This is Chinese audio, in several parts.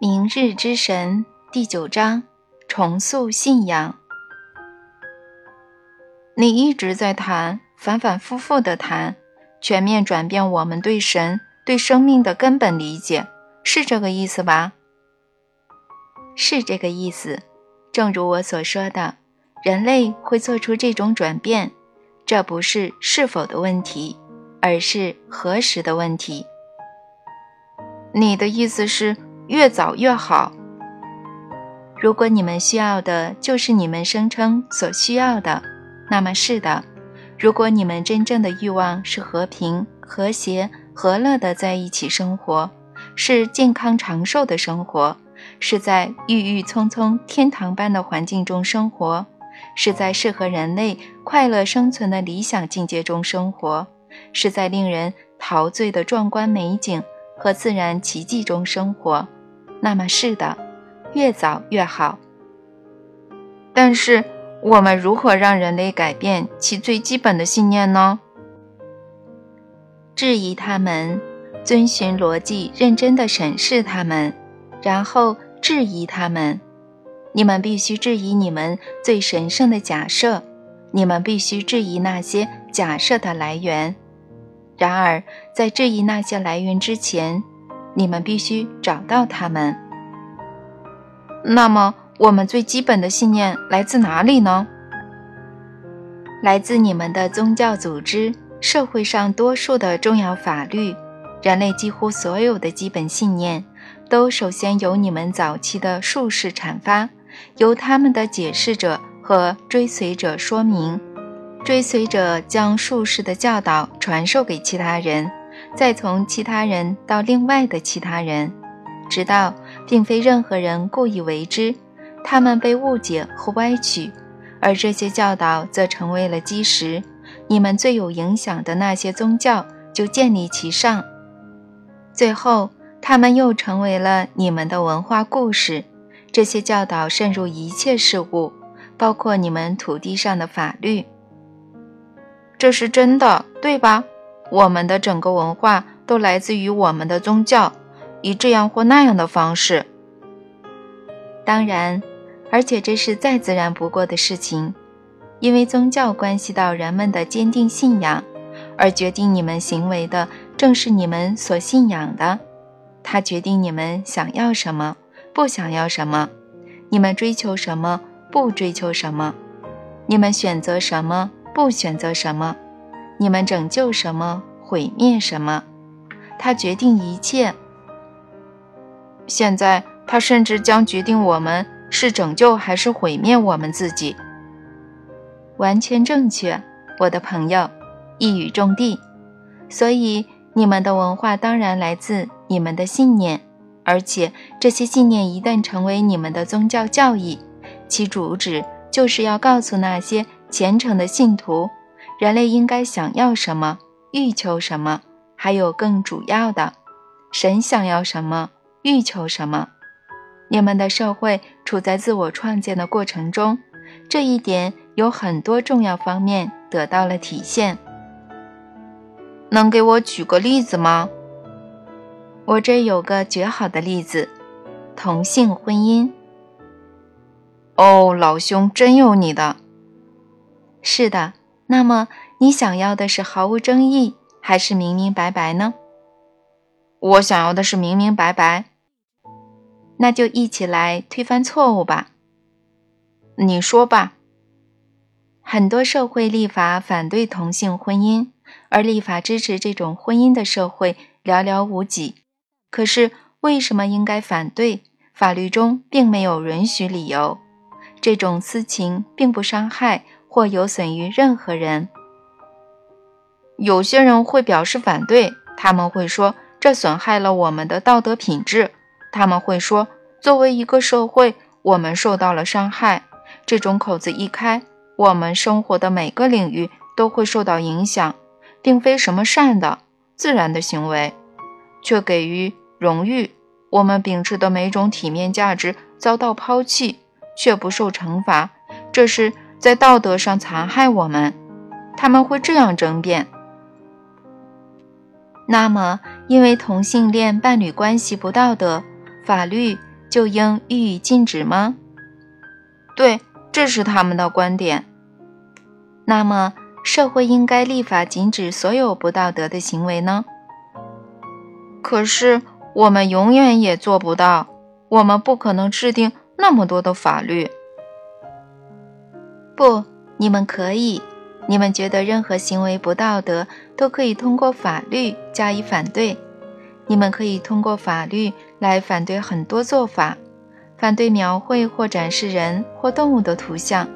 明日之神第9章，重塑信仰。你一直在谈，反反复复地谈，全面转变我们对神、对生命的根本理解，是这个意思吧？是这个意思。正如我所说的，人类会做出这种转变，这不是是否的问题，而是何时的问题。你的意思是越早越好。如果你们需要的就是你们声称所需要的，那么是的。如果你们真正的欲望是和平、和谐、和乐的在一起生活，是健康长寿的生活，是在郁郁葱葱天堂般的环境中生活，是在适合人类快乐生存的理想境界中生活，是在令人陶醉的壮观美景和自然奇迹中生活，那么是的，越早越好。但是，我们如何让人类改变其最基本的信念呢？质疑他们，遵循逻辑认真地审视他们，然后质疑他们。你们必须质疑你们最神圣的假设，你们必须质疑那些假设的来源。然而，在质疑那些来源之前，你们必须找到它们。那么，我们最基本的信念来自哪里呢？来自你们的宗教组织、社会上多数的重要法律、人类几乎所有的基本信念，都首先由你们早期的术士阐发，由他们的解释者和追随者说明。追随者将术士的教导传授给其他人，再从其他人到另外的其他人，直到并非任何人故意为之，他们被误解和歪曲，而这些教导则成为了基石。你们最有影响的那些宗教就建立其上，最后他们又成为了你们的文化故事。这些教导渗入一切事物，包括你们土地上的法律。这是真的，对吧？我们的整个文化都来自于我们的宗教，以这样或那样的方式。当然，而且这是再自然不过的事情，因为宗教关系到人们的坚定信仰，而决定你们行为的正是你们所信仰的。它决定你们想要什么，不想要什么，你们追求什么，不追求什么，你们选择什么，不选择什么，你们拯救什么，毁灭什么，它决定一切。现在，它甚至将决定我们是拯救还是毁灭我们自己。完全正确，我的朋友，一语中的。所以，你们的文化当然来自你们的信念，而且这些信念一旦成为你们的宗教教义，其主旨就是要告诉那些虔诚的信徒，人类应该想要什么，欲求什么，还有更主要的，神想要什么，欲求什么。你们的社会处在自我创建的过程中，这一点有很多重要方面得到了体现。能给我举个例子吗？我这有个绝好的例子，同性婚姻。哦，老兄，真有你的。是的，那么你想要的是毫无争议，还是明明白白呢？我想要的是明明白白。那就一起来推翻错误吧。你说吧。很多社会立法反对同性婚姻，而立法支持这种婚姻的社会寥寥无几。可是为什么应该反对？法律中并没有允许理由。这种私情并不伤害或有损于任何人。有些人会表示反对，他们会说这损害了我们的道德品质，他们会说作为一个社会，我们受到了伤害。这种口子一开，我们生活的每个领域都会受到影响，并非什么善的自然的行为，却给予荣誉。我们秉持的每种体面价值遭到抛弃，却不受惩罚，这是在道德上残害我们。他们会这样争辩。那么因为同性恋伴侣关系不道德，法律就应予以禁止吗？对，这是他们的观点。那么，社会应该立法禁止所有不道德的行为呢？可是，我们永远也做不到，我们不可能制定那么多的法律。不，你们可以，你们觉得任何行为不道德都可以通过法律加以反对。你们可以通过法律来反对很多做法，反对描绘或展示人或动物的图像，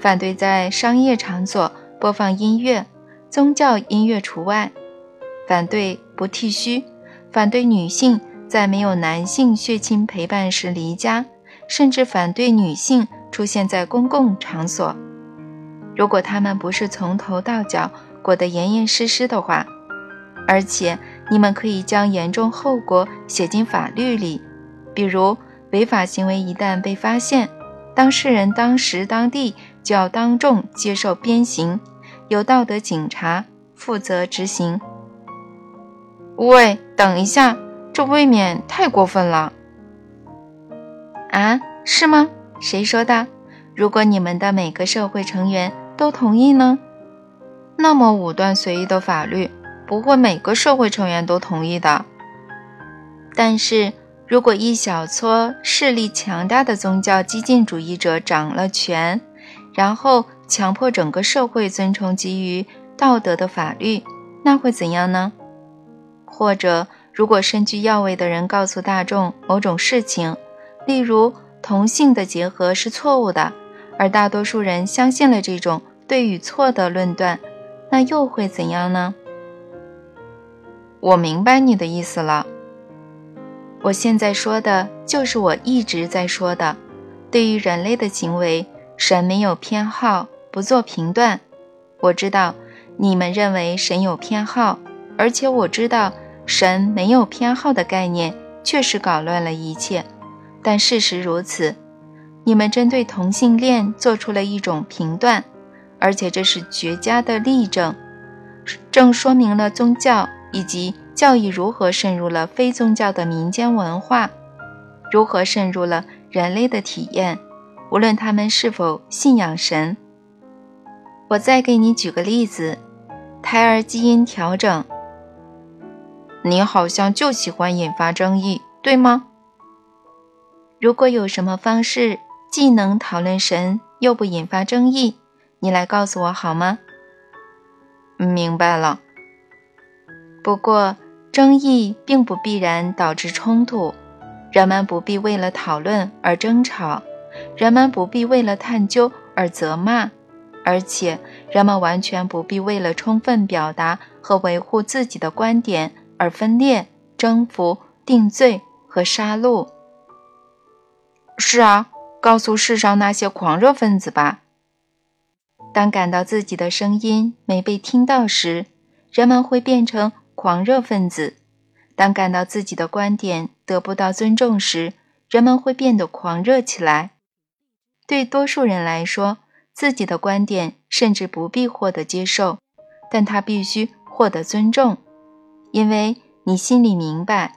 反对在商业场所播放音乐，宗教音乐除外，反对不剃须，反对女性在没有男性血亲陪伴时离家，甚至反对女性出现在公共场所。如果他们不是从头到脚裹得严严实实的话，而且你们可以将严重后果写进法律里，比如违法行为一旦被发现，当事人当时当地就要当众接受鞭刑，由道德警察负责执行。喂，等一下，这未免太过分了。啊，是吗？谁说的？如果你们的每个社会成员都同意呢？那么武断随意的法律不会每个社会成员都同意的。但是如果一小撮势力强大的宗教激进主义者掌了权，然后强迫整个社会遵从基于道德的法律，那会怎样呢？或者如果身居要位的人告诉大众某种事情，例如同性的结合是错误的，而大多数人相信了这种对与错的论断，那又会怎样呢？我明白你的意思了。我现在说的就是我一直在说的，对于人类的行为，神没有偏好，不做评断。我知道你们认为神有偏好，而且我知道神没有偏好的概念确实搞乱了一切，但事实如此。你们针对同性恋做出了一种评断，而且这是绝佳的例证，正说明了宗教以及教义如何渗入了非宗教的民间文化，如何渗入了人类的体验，无论他们是否信仰神。我再给你举个例子，胎儿基因调整。你好像就喜欢引发争议，对吗？如果有什么方式既能讨论神又不引发争议，你来告诉我好吗？明白了。不过，争议并不必然导致冲突，人们不必为了讨论而争吵，人们不必为了探究而责骂，而且人们完全不必为了充分表达和维护自己的观点而分裂、征服、定罪和杀戮。是啊，告诉世上那些狂热分子吧。当感到自己的声音没被听到时，人们会变成狂热分子。当感到自己的观点得不到尊重时，人们会变得狂热起来。对多数人来说，自己的观点甚至不必获得接受，但他必须获得尊重，因为你心里明白，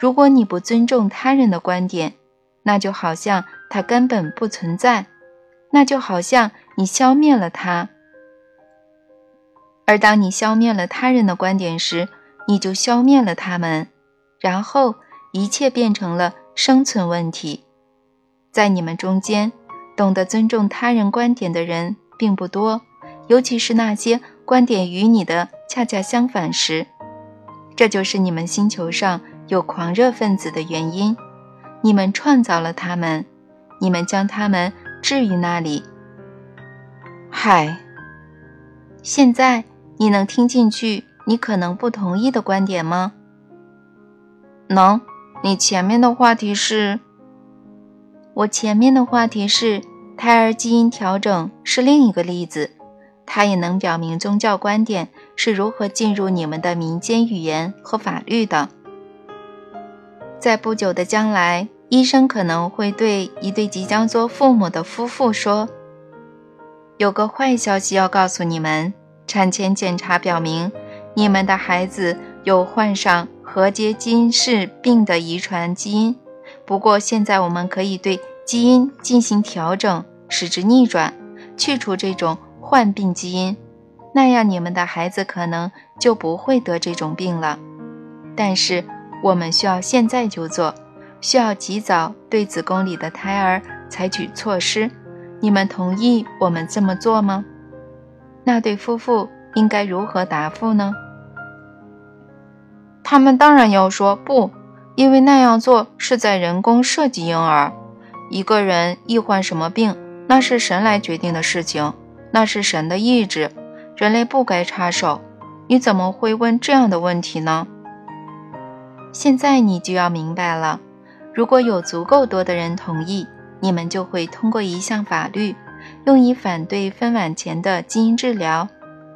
如果你不尊重他人的观点，那就好像他根本不存在，那就好像你消灭了他。而当你消灭了他人的观点时，你就消灭了他们，然后一切变成了生存问题。在你们中间，懂得尊重他人观点的人并不多，尤其是那些观点与你的恰恰相反时。这就是你们星球上有狂热分子的原因，你们创造了他们，你们将他们置于那里。嗨，现在你能听进去你可能不同意的观点吗？能。你前面的话题是？我前面的话题是胎儿基因调整是另一个例子，它也能表明宗教观点是如何进入你们的民间语言和法律的。在不久的将来，医生可能会对一对即将做父母的夫妇说，有个坏消息要告诉你们，产前检查表明你们的孩子有患上核结晶氏病的遗传基因，不过现在我们可以对基因进行调整，使之逆转，去除这种患病基因，那样你们的孩子可能就不会得这种病了。但是我们需要现在就做，需要及早对子宫里的胎儿采取措施。你们同意我们这么做吗？那对夫妇应该如何答复呢？他们当然要说不，因为那样做是在人工设计婴儿。一个人易患什么病，那是神来决定的事情，那是神的意志，人类不该插手。你怎么会问这样的问题呢？现在你就要明白了，如果有足够多的人同意，你们就会通过一项法律，用以反对分娩前的基因治疗。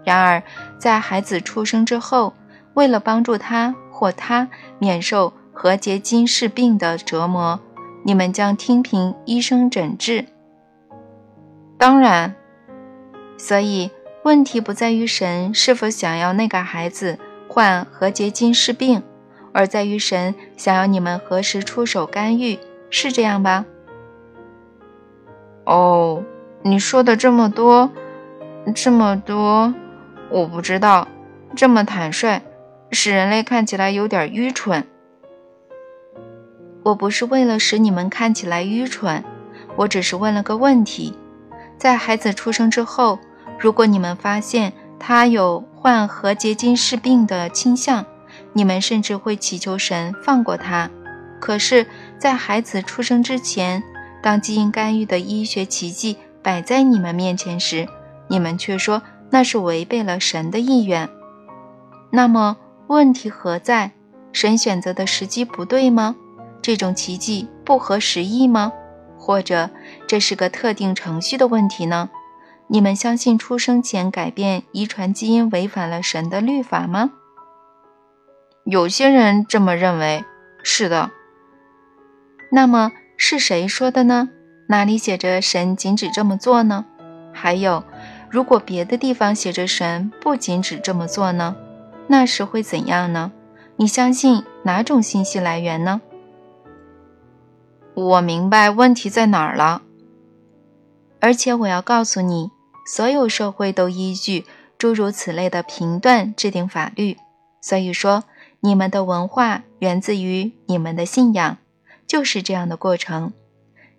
然而，在孩子出生之后，为了帮助他或她免受何洁金氏病的折磨，你们将听凭医生诊治。当然，所以问题不在于神是否想要那个孩子患何洁金氏病，而在于神想要你们何时出手干预，是这样吧？哦，你说的这么多，我不知道，这么坦率，使人类看起来有点愚蠢。我不是为了使你们看起来愚蠢，我只是问了个问题。在孩子出生之后，如果你们发现他有患何洁金氏病的倾向，你们甚至会祈求神放过他。可是，在孩子出生之前，当基因干预的医学奇迹摆在你们面前时，你们却说那是违背了神的意愿。那么问题何在？神选择的时机不对吗？这种奇迹不合时宜吗？或者这是个特定程序的问题呢？你们相信出生前改变遗传基因违反了神的律法吗？有些人这么认为，是的。那么是谁说的呢？哪里写着神禁止这么做呢？还有，如果别的地方写着神不禁止这么做呢？那时会怎样呢？你相信哪种信息来源呢？我明白问题在哪儿了。而且我要告诉你，所有社会都依据诸如此类的评断制定法律。所以说，你们的文化源自于你们的信仰。就是这样的过程，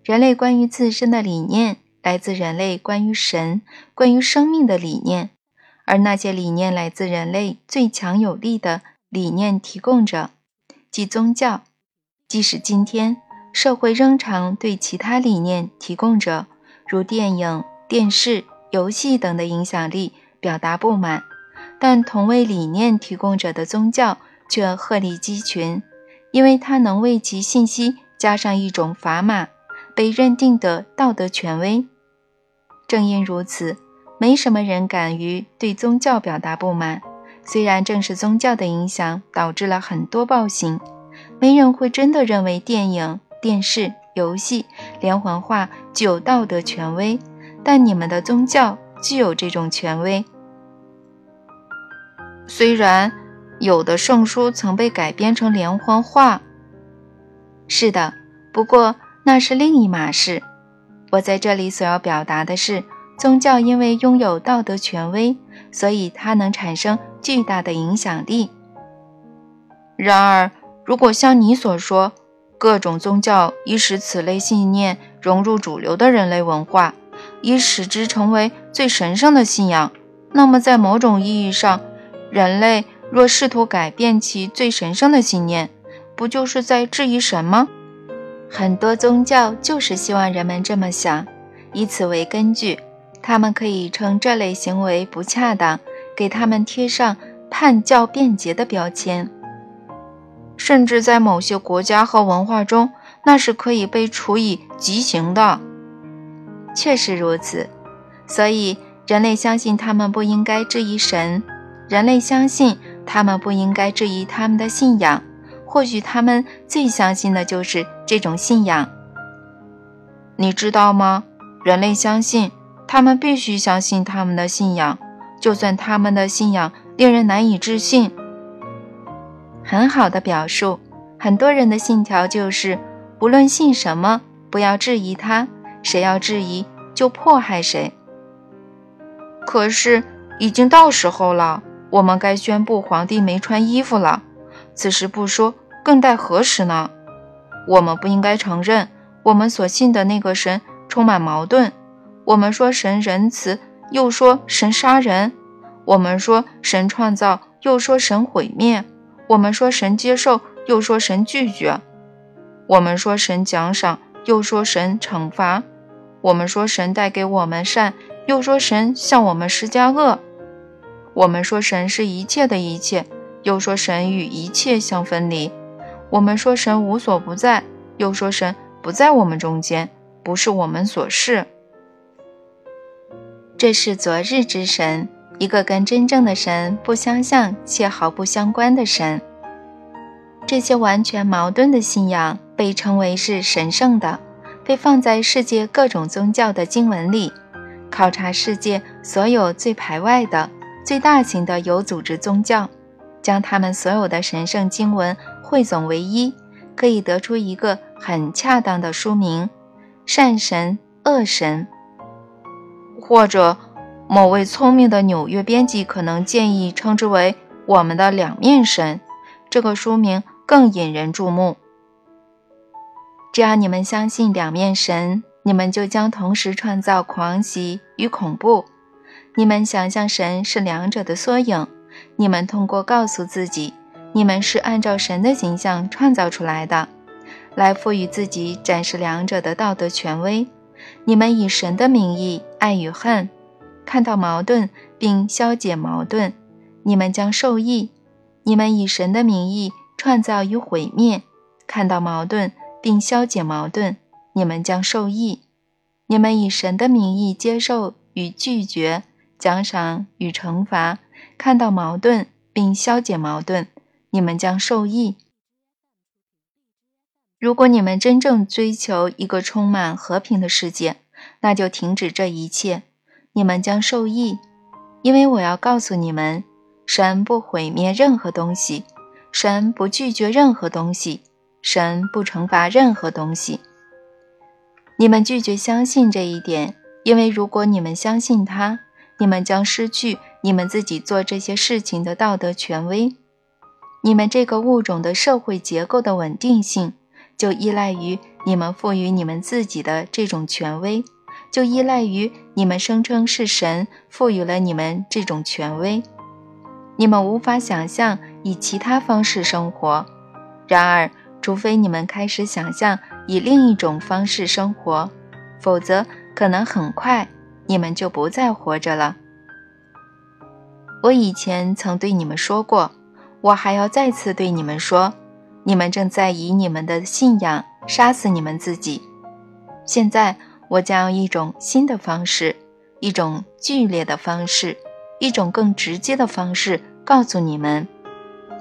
人类关于自身的理念来自人类关于神、关于生命的理念，而那些理念来自人类最强有力的理念提供者，即宗教。即使今天，社会仍常对其他理念提供者，如电影、电视、游戏等的影响力表达不满，但同为理念提供者的宗教却鹤立鸡群。因为它能为其信息加上一种砝码，被认定的道德权威。正因如此，没什么人敢于对宗教表达不满，虽然正是宗教的影响导致了很多暴行。没人会真的认为电影、电视、游戏、连环画具有道德权威，但你们的宗教具有这种权威。虽然有的圣书曾被改编成连环画。是的，不过那是另一码事。我在这里所要表达的是，宗教因为拥有道德权威，所以它能产生巨大的影响力。然而，如果像你所说，各种宗教以使此类信念融入主流的人类文化，以使之成为最神圣的信仰，那么在某种意义上，人类若试图改变其最神圣的信念，不就是在质疑神吗？很多宗教就是希望人们这么想，以此为根据，他们可以称这类行为不恰当，给他们贴上叛教变节的标签。甚至在某些国家和文化中，那是可以被处以极刑的。确实如此，所以人类相信他们不应该质疑神，人类相信他们不应该质疑他们的信仰，或许他们最相信的就是这种信仰。你知道吗？人类相信，他们必须相信他们的信仰，就算他们的信仰令人难以置信。很好的表述，很多人的信条就是不论信什么，不要质疑他，谁要质疑就迫害谁。可是已经到时候了，我们该宣布皇帝没穿衣服了，此时不说更待何时呢？我们不应该承认我们所信的那个神充满矛盾，我们说神仁慈，又说神杀人，我们说神创造，又说神毁灭，我们说神接受，又说神拒绝，我们说神奖赏，又说神惩罚，我们说神带给我们善，又说神向我们施加恶，我们说神是一切的一切，又说神与一切相分离，我们说神无所不在，又说神不在我们中间，不是我们所是。这是昨日之神，一个跟真正的神不相像且毫不相关的神。这些完全矛盾的信仰被称为是神圣的，被放在世界各种宗教的经文里，考察世界所有最排外的最大型的有组织宗教，将他们所有的神圣经文汇总为一，可以得出一个很恰当的书名：善神、恶神。或者某位聪明的纽约编辑可能建议称之为我们的两面神，这个书名更引人注目。只要你们相信两面神，你们就将同时创造狂喜与恐怖。你们想象神是两者的缩影，你们通过告诉自己，你们是按照神的形象创造出来的，来赋予自己展示两者的道德权威。你们以神的名义爱与恨，看到矛盾并消解矛盾，你们将受益。你们以神的名义创造与毁灭，看到矛盾并消解矛盾，你们将受益。你们以神的名义接受与拒绝，奖赏与惩罚，看到矛盾并消解矛盾，你们将受益。如果你们真正追求一个充满和平的世界，那就停止这一切，你们将受益。因为我要告诉你们，神不毁灭任何东西，神不拒绝任何东西，神不惩罚任何东西。你们拒绝相信这一点，因为如果你们相信它，你们将失去你们自己做这些事情的道德权威。你们这个物种的社会结构的稳定性，就依赖于你们赋予你们自己的这种权威，就依赖于你们声称是神赋予了你们这种权威。你们无法想象以其他方式生活，然而，除非你们开始想象以另一种方式生活，否则可能很快你们就不再活着了。我以前曾对你们说过，我还要再次对你们说，你们正在以你们的信仰杀死你们自己。现在我将用一种新的方式，一种剧烈的方式，一种更直接的方式告诉你们，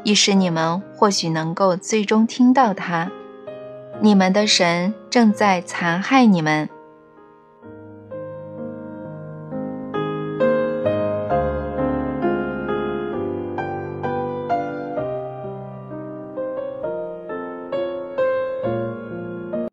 以使你们或许能够最终听到它。你们的神正在残害你们，